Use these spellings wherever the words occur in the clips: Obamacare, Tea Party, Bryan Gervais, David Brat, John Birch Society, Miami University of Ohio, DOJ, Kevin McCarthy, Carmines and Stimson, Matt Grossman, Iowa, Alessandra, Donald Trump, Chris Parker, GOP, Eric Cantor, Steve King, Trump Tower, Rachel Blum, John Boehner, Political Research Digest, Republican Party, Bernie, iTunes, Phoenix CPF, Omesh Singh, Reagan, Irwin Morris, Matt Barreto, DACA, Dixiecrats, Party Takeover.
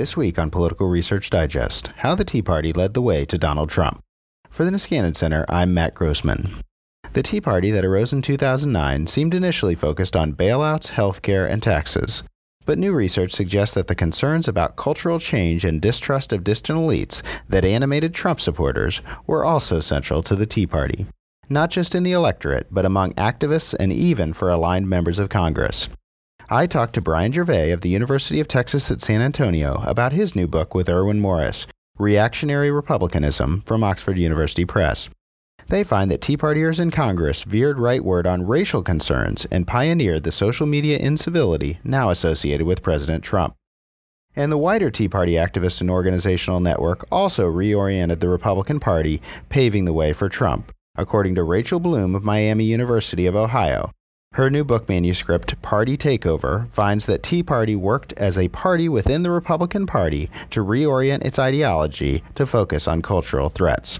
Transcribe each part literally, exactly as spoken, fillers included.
This week on Political Research Digest, how the Tea Party led the way to Donald Trump. For the Niskanen Center, I'm Matt Grossman. The Tea Party that arose in two thousand nine seemed initially focused on bailouts, healthcare, and taxes. But new research suggests that the concerns about cultural change and distrust of distant elites that animated Trump supporters were also central to the Tea Party, not just in the electorate, but among activists and even for aligned members of Congress. I talked to Bryan Gervais of the University of Texas at San Antonio about his new book with Irwin Morris, Reactionary Republicanism, from Oxford University Press. They find that Tea Partiers in Congress veered rightward on racial concerns and pioneered the social media incivility now associated with President Trump. And the wider Tea Party activist and organizational network also reoriented the Republican Party, paving the way for Trump, according to Rachel Blum of Miami University of Ohio. Her new book manuscript, Party Takeover, finds that Tea Party worked as a party within the Republican Party to reorient its ideology to focus on cultural threats.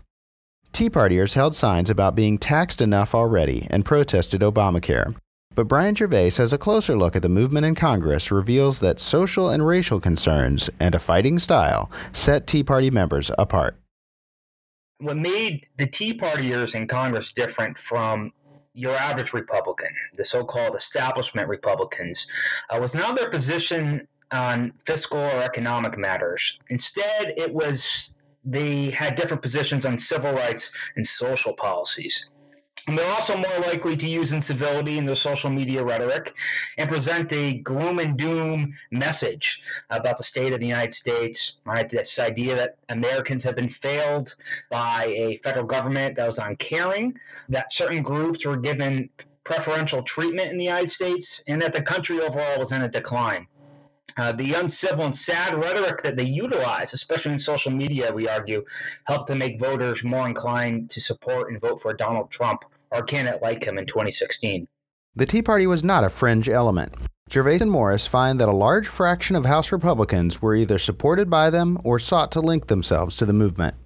Tea Partiers held signs about being taxed enough already and protested Obamacare. But Bryan Gervais says a closer look at the movement in Congress reveals that social and racial concerns and a fighting style set Tea Party members apart. What made the Tea Partiers in Congress different from your average Republican, the so-called establishment Republicans, uh, was not their position on fiscal or economic matters. Instead, it was they had different positions on civil rights and social policies. And they're also more likely to use incivility in their social media rhetoric and present a gloom and doom message about the state of the United States, right? This idea that Americans have been failed by a federal government that was uncaring, that certain groups were given preferential treatment in the United States, and that the country overall was in a decline. Uh, the uncivil and sad rhetoric that they utilize, especially in social media, we argue, helped to make voters more inclined to support and vote for Donald Trump or a candidate like him in twenty sixteen. The Tea Party was not a fringe element. Gervais and Morris find that a large fraction of House Republicans were either supported by them or sought to link themselves to the movement.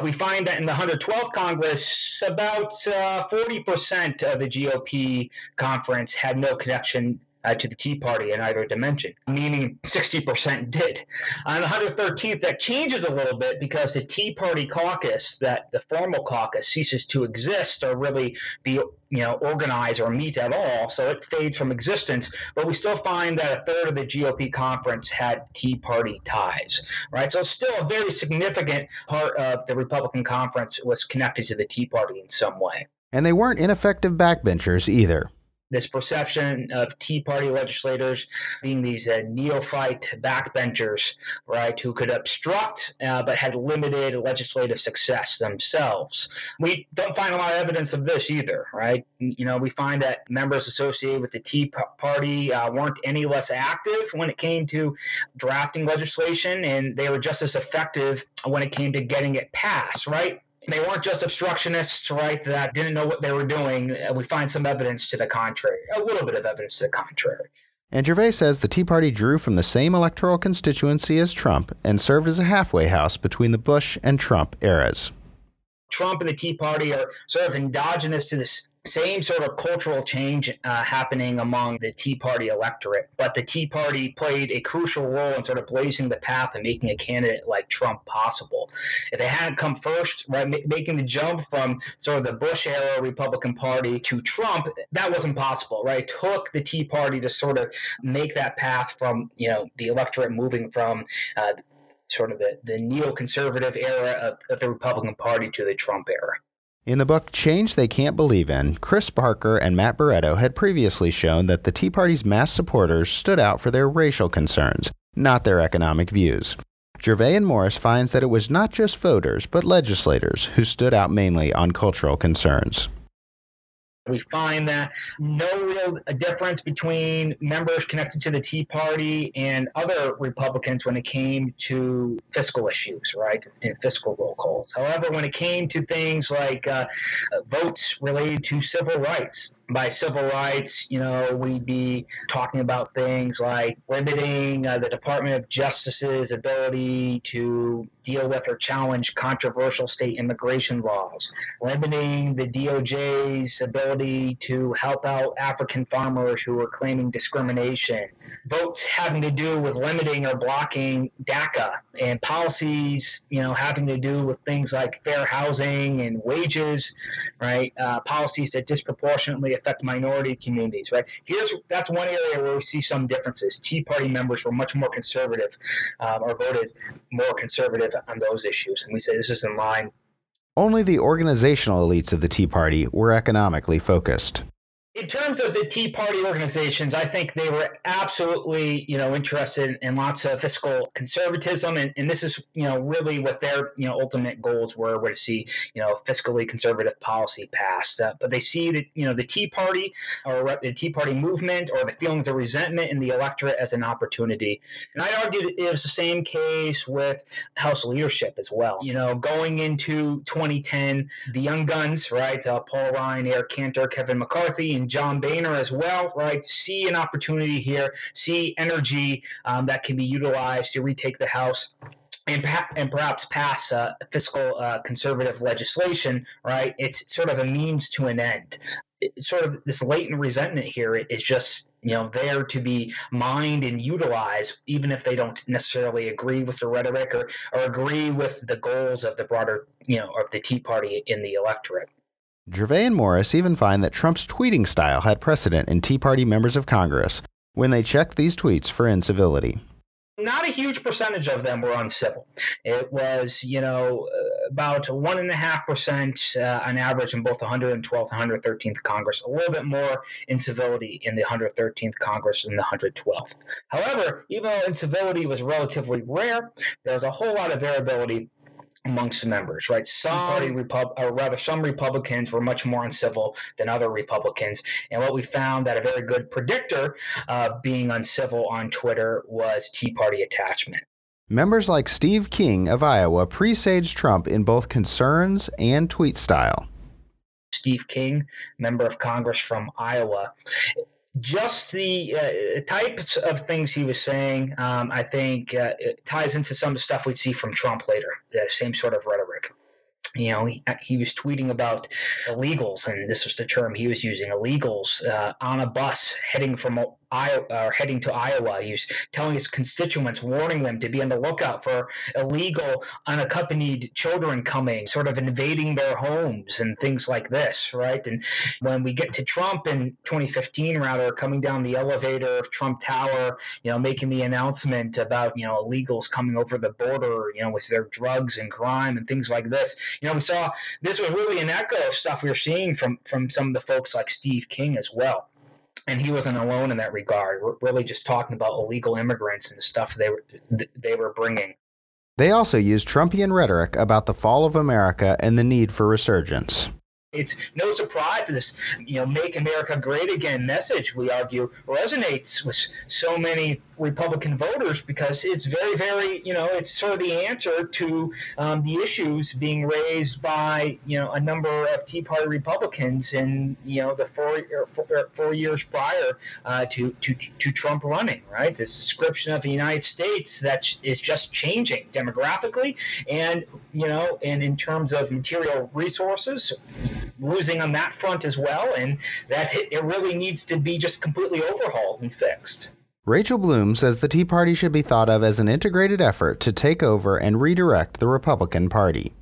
We find that in the one hundred twelfth Congress, about uh, forty percent of the G O P conference had no connection Uh, to the Tea Party in either dimension, meaning sixty percent did. On the one hundred thirteenth, that changes a little bit because the Tea Party caucus, that the formal caucus, ceases to exist or really be, you know, organized or meet at all, so it fades from existence. But we still find that a third of the G O P conference had Tea Party ties, right? So still a very significant part of the Republican conference was connected to the Tea Party in some way. And they weren't ineffective backbenchers either. This perception of Tea Party legislators being these uh, neophyte backbenchers, right, who could obstruct uh, but had limited legislative success themselves. We don't find a lot of evidence of this either, right? You know, we find that members associated with the Tea Party uh, weren't any less active when it came to drafting legislation, and they were just as effective when it came to getting it passed, right? They weren't just obstructionists, right, that didn't know what they were doing. We find some evidence to the contrary, a little bit of evidence to the contrary. And Gervais says the Tea Party drew from the same electoral constituency as Trump and served as a halfway house between the Bush and Trump eras. Trump and the Tea Party are sort of endogenous to this same sort of cultural change uh, happening among the Tea Party electorate, but the Tea Party played a crucial role in sort of blazing the path and making a candidate like Trump possible. If they hadn't come first, right, m- making the jump from sort of the Bush-era Republican Party to Trump, that wasn't possible, right? It took the Tea Party to sort of make that path from, you know, the electorate moving from uh, sort of the, the neoconservative era of, of the Republican Party to the Trump era. In the book Change They Can't Believe In, Chris Parker and Matt Barreto had previously shown that the Tea Party's mass supporters stood out for their racial concerns, not their economic views. Gervais and Morris finds that it was not just voters, but legislators who stood out mainly on cultural concerns. We find that no real difference between members connected to the Tea Party and other Republicans when it came to fiscal issues, right, and fiscal roll calls. However, when it came to things like uh, votes related to civil rights, by civil rights, you know, we'd be talking about things like limiting uh, the Department of Justice's ability to deal with or challenge controversial state immigration laws, limiting the D O J's ability ability to help out African farmers who were claiming discrimination, votes having to do with limiting or blocking DACA, and policies, you know, having to do with things like fair housing and wages, right? Uh, policies that disproportionately affect minority communities, right? Here's that's one area where we see some differences. Tea Party members were much more conservative, um, or voted more conservative on those issues, and we say this is in line. Only the organizational elites of the Tea Party were economically focused. In terms of the Tea Party organizations, I think they were absolutely, you know, interested in lots of fiscal conservatism. And, and this is, you know, really what their, you know, ultimate goals were, were to see, you know, fiscally conservative policy passed. Uh, but they see that, you know, the Tea Party or the Tea Party movement or the feelings of resentment in the electorate as an opportunity. And I argued it was the same case with House leadership as well. You know, going into twenty ten, the young guns, right, uh, Paul Ryan, Eric Cantor, Kevin McCarthy, and John Boehner as well, right? See an opportunity here, see energy um, that can be utilized to retake the House and, perha- and perhaps pass uh, fiscal uh, conservative legislation, right? It's sort of a means to an end. It's sort of this latent resentment here is just, you know, there to be mined and utilized, even if they don't necessarily agree with the rhetoric or, or agree with the goals of the broader, you know, of the Tea Party in the electorate. Gervais and Morris even find that Trump's tweeting style had precedent in Tea Party members of Congress when they checked these tweets for incivility. Not a huge percentage of them were uncivil. It was, you know, about one and a half percent on average in both the one hundred twelfth and one hundred thirteenth Congress, a little bit more incivility in the one hundred thirteenth Congress than the one hundred twelfth. However, even though incivility was relatively rare, there was a whole lot of variability amongst members, right? Some party Repub- or rather some Republicans were much more uncivil than other Republicans. And what we found that a very good predictor of being uncivil on Twitter was Tea Party attachment. Members like Steve King of Iowa presaged Trump in both concerns and tweet style. Steve King, member of Congress from Iowa. Just the uh, types of things he was saying, um, I think, uh, it ties into some of the stuff we'd see from Trump later, the same sort of rhetoric. You know, he, he was tweeting about illegals, and this was the term he was using, illegals uh, on a bus heading from Iowa, or heading to Iowa. He was telling his constituents, warning them to be on the lookout for illegal, unaccompanied children coming, sort of invading their homes and things like this, right? And when we get to Trump in twenty fifteen, rather, coming down the elevator of Trump Tower, you know, making the announcement about, you know, illegals coming over the border, you know, was there drugs and crime and things like this. You know, we saw this was really an echo of stuff we were seeing from, from some of the folks like Steve King as well. And he wasn't alone in that regard. We're really just talking about illegal immigrants and the stuff they were they were bringing. They also used Trumpian rhetoric about the fall of America and the need for resurgence. It's no surprise that this, you know, "Make America Great Again" message, we argue, resonates with so many Republican voters because it's very, very, you know, it's sort of the answer to um, the issues being raised by, you know, a number of Tea Party Republicans in, you know, the four or four, or four years prior uh, to, to to Trump running, right? This description of the United States that is just changing demographically and, you know, and in terms of material resources, losing on that front as well, and that it really needs to be just completely overhauled and fixed. Rachel Blum says the Tea Party should be thought of as an integrated effort to take over and redirect the Republican Party.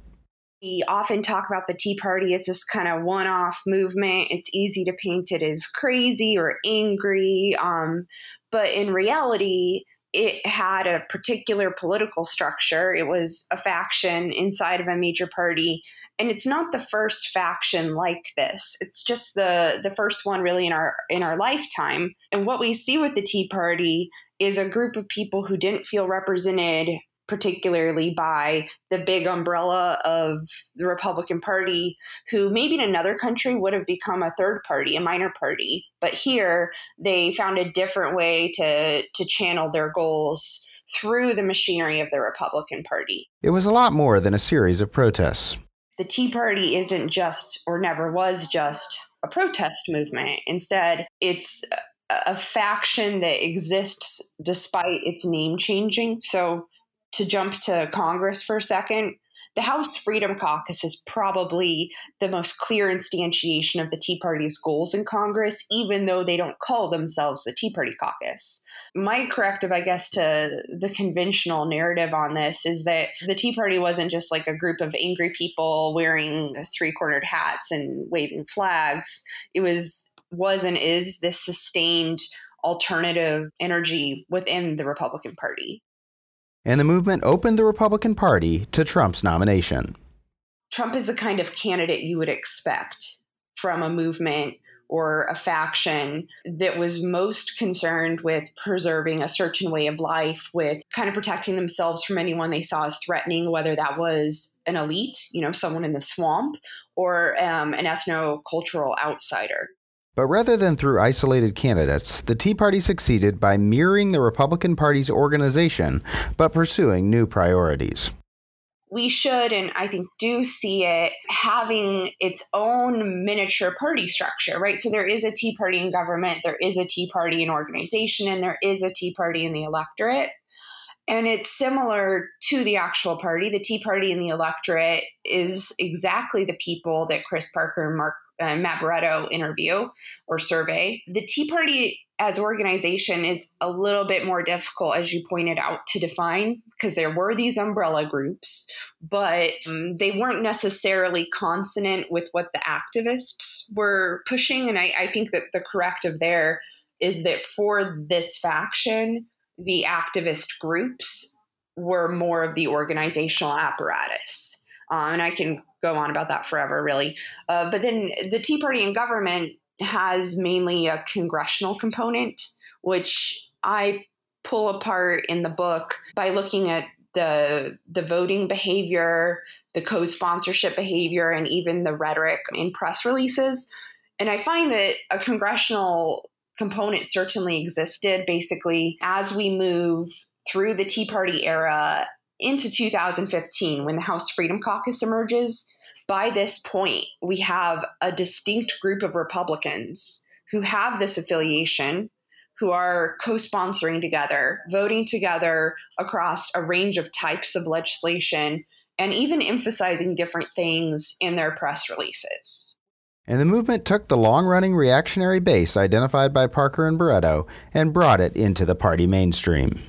We often talk about the Tea Party as this kind of one-off movement. It's easy to paint it as crazy or angry, um, but in reality, it had a particular political structure. It was a faction inside of a major party. And it's not the first faction like this. It's just the the first one really in our in our lifetime. And what we see with the Tea Party is a group of people who didn't feel represented particularly by the big umbrella of the Republican Party, who maybe in another country would have become a third party, a minor party. But here they found a different way to, to channel their goals through the machinery of the Republican Party. It was a lot more than a series of protests. The Tea Party isn't just, or never was just, a protest movement. Instead, it's a faction that exists despite its name changing. So to jump to Congress for a second, The House Freedom Caucus is probably the most clear instantiation of the Tea Party's goals in Congress, even though they don't call themselves the Tea Party Caucus. My corrective, I guess, to the conventional narrative on this is that the Tea Party wasn't just like a group of angry people wearing three-cornered hats and waving flags. It was, was and is this sustained alternative energy within the Republican Party. And the movement opened the Republican Party to Trump's nomination. Trump is the kind of candidate you would expect from a movement or a faction that was most concerned with preserving a certain way of life, with kind of protecting themselves from anyone they saw as threatening, whether that was an elite, you know, someone in the swamp, or um, an ethno-cultural outsider. But rather than through isolated candidates, the Tea Party succeeded by mirroring the Republican Party's organization, but pursuing new priorities. We should, and I think do see it, having its own miniature party structure, right? So there is a Tea Party in government, there is a Tea Party in organization, and there is a Tea Party in the electorate. And it's similar to the actual party. The Tea Party in the electorate is exactly the people that Chris Parker and Mark Uh, Matt Barreto interview or survey. The Tea Party as organization is a little bit more difficult, as you pointed out, to define because there were these umbrella groups, but um, they weren't necessarily consonant with what the activists were pushing. And I, I think that the corrective there is that for this faction, the activist groups were more of the organizational apparatus. Uh, and I can go on about that forever, really. Uh, but then the Tea Party in government has mainly a congressional component, which I pull apart in the book by looking at the the voting behavior, the co-sponsorship behavior, and even the rhetoric in press releases. And I find that a congressional component certainly existed, basically, as we move through the Tea Party era into two thousand fifteen, when the House Freedom Caucus emerges. By this point, we have a distinct group of Republicans who have this affiliation, who are co-sponsoring together, voting together across a range of types of legislation, and even emphasizing different things in their press releases. And the movement took the long-running reactionary base identified by Parker and Barreto and brought it into the party mainstream.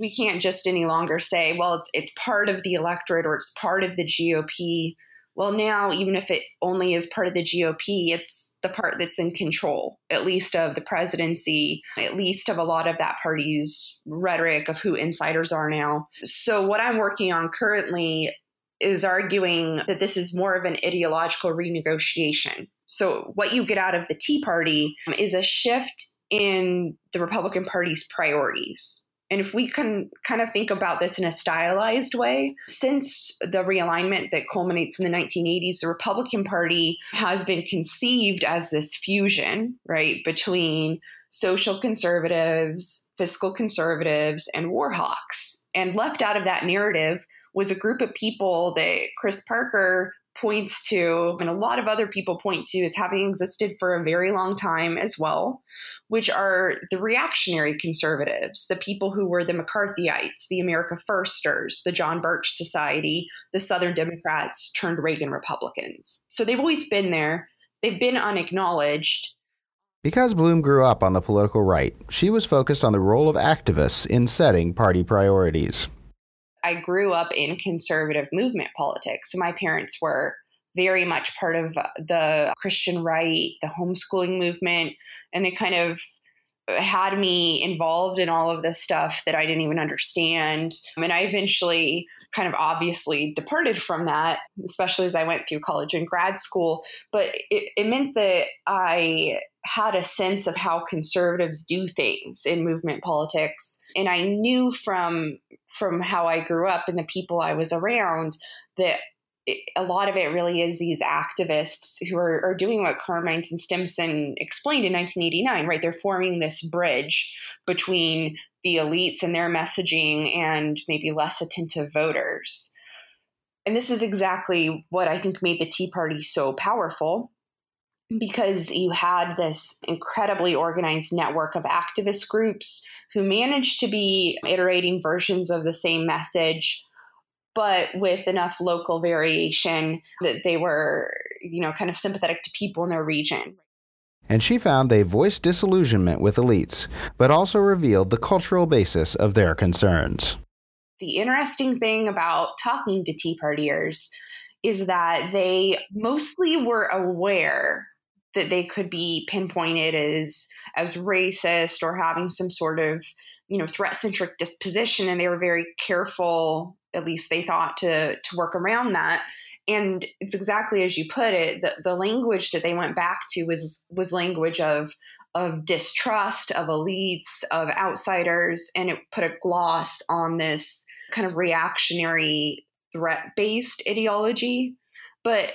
We can't just any longer say, well, it's it's part of the electorate or it's part of the G O P. Well, now, even if it only is part of the G O P, it's the part that's in control, at least of the presidency, at least of a lot of that party's rhetoric of who insiders are now. So what I'm working on currently is arguing that this is more of an ideological renegotiation. So what you get out of the Tea Party is a shift in the Republican Party's priorities. And if we can kind of think about this in a stylized way, since the realignment that culminates in the nineteen eighties, the Republican Party has been conceived as this fusion, right, between social conservatives, fiscal conservatives, and war hawks. And left out of that narrative was a group of people that Chris Parker points to, and a lot of other people point to, as having existed for a very long time as well, which are the reactionary conservatives, the people who were the McCarthyites, the America Firsters, the John Birch Society, the Southern Democrats turned Reagan Republicans. So they've always been there. They've been unacknowledged. Because Blum grew up on the political right, she was focused on the role of activists in setting party priorities. I grew up in conservative movement politics. So my parents were very much part of the Christian right, the homeschooling movement, and they kind of had me involved in all of this stuff that I didn't even understand. I mean, I eventually kind of obviously departed from that, especially as I went through college and grad school. But it, it meant that I had a sense of how conservatives do things in movement politics. And I knew from from how I grew up and the people I was around that it, a lot of it really is these activists who are, are doing what Carmines and Stimson explained in nineteen eighty-nine, right? They're forming this bridge between the elites and their messaging and maybe less attentive voters. And this is exactly what I think made the Tea Party so powerful, because you had this incredibly organized network of activist groups who managed to be iterating versions of the same message, but with enough local variation that they were, you know, kind of sympathetic to people in their region. And she found they voiced disillusionment with elites, but also revealed the cultural basis of their concerns. The interesting thing about talking to Tea Partiers is that they mostly were aware that they could be pinpointed as as racist or having some sort of, you know, threat-centric disposition, and they were very careful, at least they thought, to to work around that. And it's exactly as you put it, the, the language that they went back to was was language of of distrust, of elites, of outsiders, and it put a gloss on this kind of reactionary threat-based ideology. But,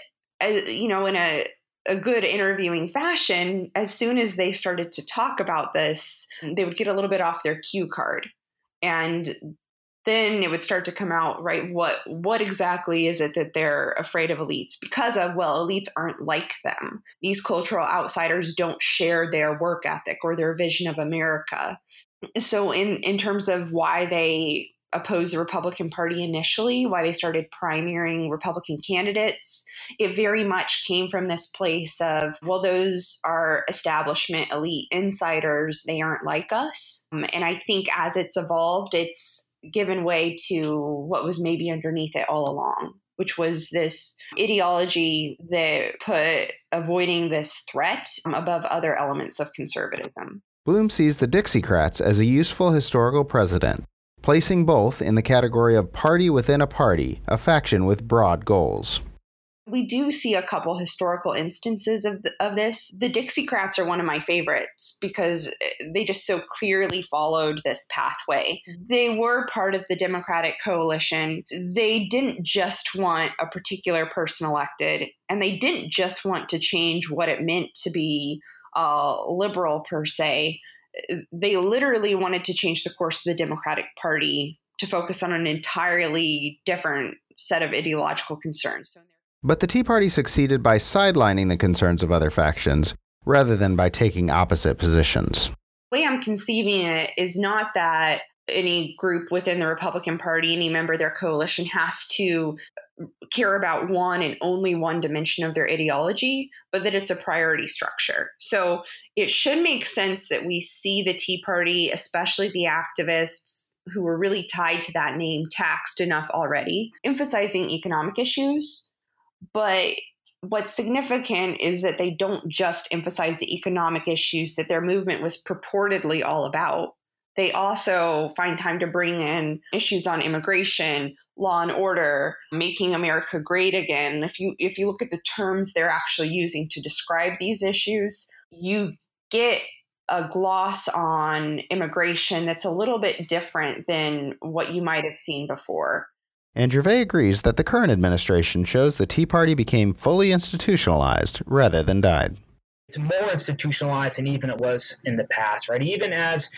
you know, in a, a good interviewing fashion, as soon as they started to talk about this, they would get a little bit off their cue card. And then it would start to come out, right, what what exactly is it that they're afraid of elites because of? Well, elites aren't like them. These cultural outsiders don't share their work ethic or their vision of America. So in, in terms of why they opposed the Republican Party initially, why they started primarying Republican candidates, it very much came from this place of, well, those are establishment elite insiders. They aren't like us. And I think as it's evolved, it's given way to what was maybe underneath it all along, which was this ideology that put avoiding this threat above other elements of conservatism. Bloom sees the Dixiecrats as a useful historical precedent, placing both in the category of party within a party, a faction with broad goals. We do see a couple historical instances of, the, of this. The Dixiecrats are one of my favorites because they just so clearly followed this pathway. They were part of the Democratic coalition. They didn't just want a particular person elected, and they didn't just want to change what it meant to be uh, liberal per se. They literally wanted to change the course of the Democratic Party to focus on an entirely different set of ideological concerns. But the Tea Party succeeded by sidelining the concerns of other factions rather than by taking opposite positions. The way I'm conceiving it is not that any group within the Republican Party, any member of their coalition, has to care about one and only one dimension of their ideology, but that it's a priority structure. So it should make sense that we see the Tea Party, especially the activists who were really tied to that name, taxed enough already, emphasizing economic issues. But what's significant is that they don't just emphasize the economic issues that their movement was purportedly all about. They also find time to bring in issues on immigration, law and order, making America great again. If you if you look at the terms they're actually using to describe these issues, you get a gloss on immigration that's a little bit different than what you might have seen before. And Gervais agrees that the current administration shows the Tea Party became fully institutionalized rather than died. It's more institutionalized than even it was in the past, right? Even as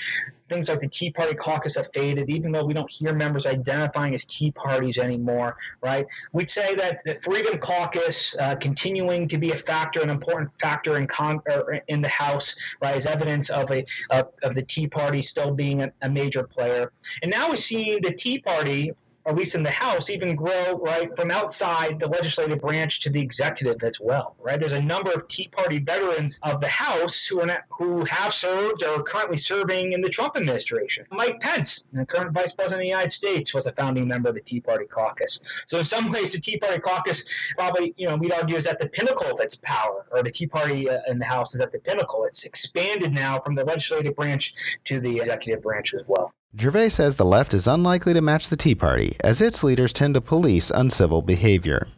things like the Tea Party caucus have faded, even though we don't hear members identifying as Tea Parties anymore, right? We'd say that the Freedom Caucus uh, continuing to be a factor, an important factor in con- or in the House, right, is evidence of a of, of the Tea Party still being a, a major player. And now we're seeing the Tea Party, at least in the House, even grow, right, from outside the legislative branch to the executive as well, right? There's a number of Tea Party veterans of the House who are not, who have served or are currently serving in the Trump administration. Mike Pence, the current Vice President of the United States, was a founding member of the Tea Party Caucus. So in some ways, the Tea Party Caucus probably, you know, we'd argue is at the pinnacle of its power, or the Tea Party uh, in the House is at the pinnacle. It's expanded now from the legislative branch to the executive branch as well. Gervais says the left is unlikely to match the Tea Party, as its leaders tend to police uncivil behavior.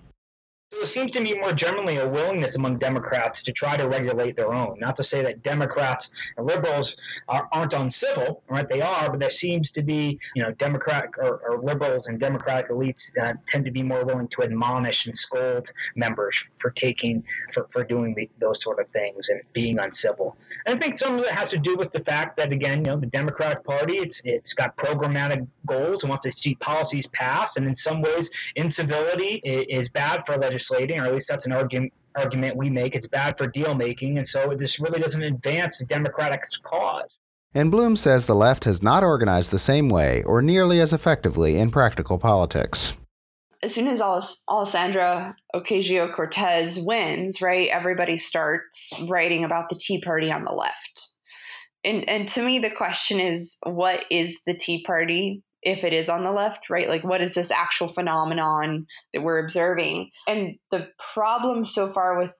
There seems to be more generally a willingness among Democrats to try to regulate their own. Not to say that Democrats and liberals are, aren't uncivil, right? They are, but there seems to be, you know, Democratic or, or liberals and Democratic elites uh, tend to be more willing to admonish and scold members for taking, for, for doing the, those sort of things and being uncivil. And I think some of it has to do with the fact that, again, you know, the Democratic Party, it's it's got programmatic goals and wants to see policies passed. And in some ways, incivility is bad for legislation. Or at least that's an argument argument we make. It's bad for deal making, and so this really doesn't advance the Democratic cause. And Bloom says the left has not organized the same way or nearly as effectively in practical politics. as soon as Alessandra Ocasio-Cortez wins, right, everybody starts writing about the Tea Party on the left. And and to me, the question is, what is the Tea Party if it is on the left, right? Like, what is this actual phenomenon that we're observing? And the problem so far with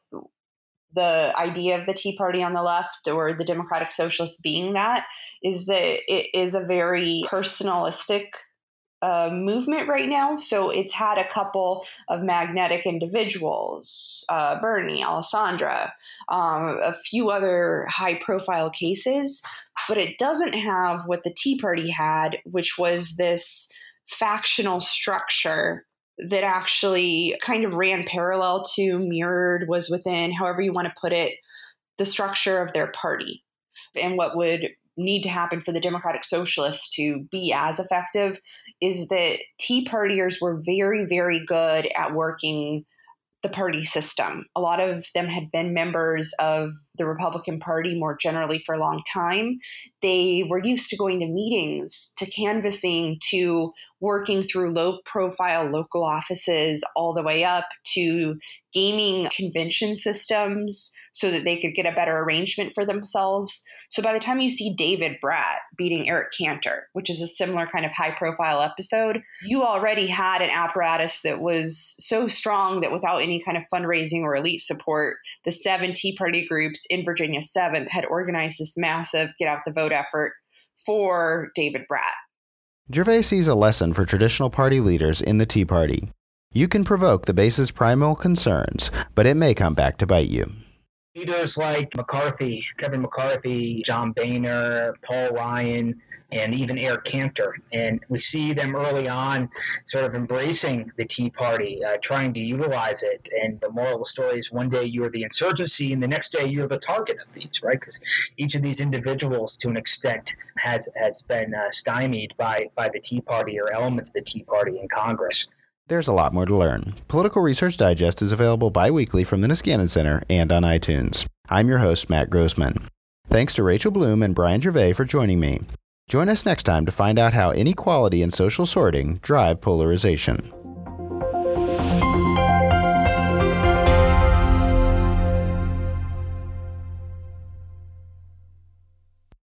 the idea of the Tea Party on the left or the Democratic Socialists being that is that it is a very personalistic uh, movement right now. So it's had a couple of magnetic individuals, uh, Bernie, Alessandra, um, a few other high profile cases, but it doesn't have what the Tea Party had, which was this factional structure that actually kind of ran parallel to, mirrored, was within, however you want to put it, the structure of their party. And what would need to happen for the Democratic Socialists to be as effective is that Tea Partiers were very, very good at working the party system. A lot of them had been members of the Republican Party more generally for a long time. They were used to going to meetings, to canvassing, to working through low profile local offices all the way up to gaming convention systems so that they could get a better arrangement for themselves. So by the time you see David Brat beating Eric Cantor, which is a similar kind of high profile episode, you already had an apparatus that was so strong that without any kind of fundraising or elite support, the seven Tea Party groups in Virginia seventh had organized this massive get out the vote effort for David Brat. Gervais sees a lesson for traditional party leaders in the Tea Party. You can provoke the base's primal concerns, but it may come back to bite you. Leaders like McCarthy, Kevin McCarthy, John Boehner, Paul Ryan, and even Eric Cantor. And we see them early on sort of embracing the Tea Party, uh, trying to utilize it. And the moral of the story is one day you're the insurgency and the next day you're the target of these, right? Because each of these individuals, to an extent, has, has been uh, stymied by, by the Tea Party or elements of the Tea Party in Congress. There's a lot more to learn. Political Research Digest is available bi-weekly from the Niskanen Center and on iTunes. I'm your host, Matt Grossman. Thanks to Rachel Blum and Bryan Gervais for joining me. Join us next time to find out how inequality and social sorting drive polarization.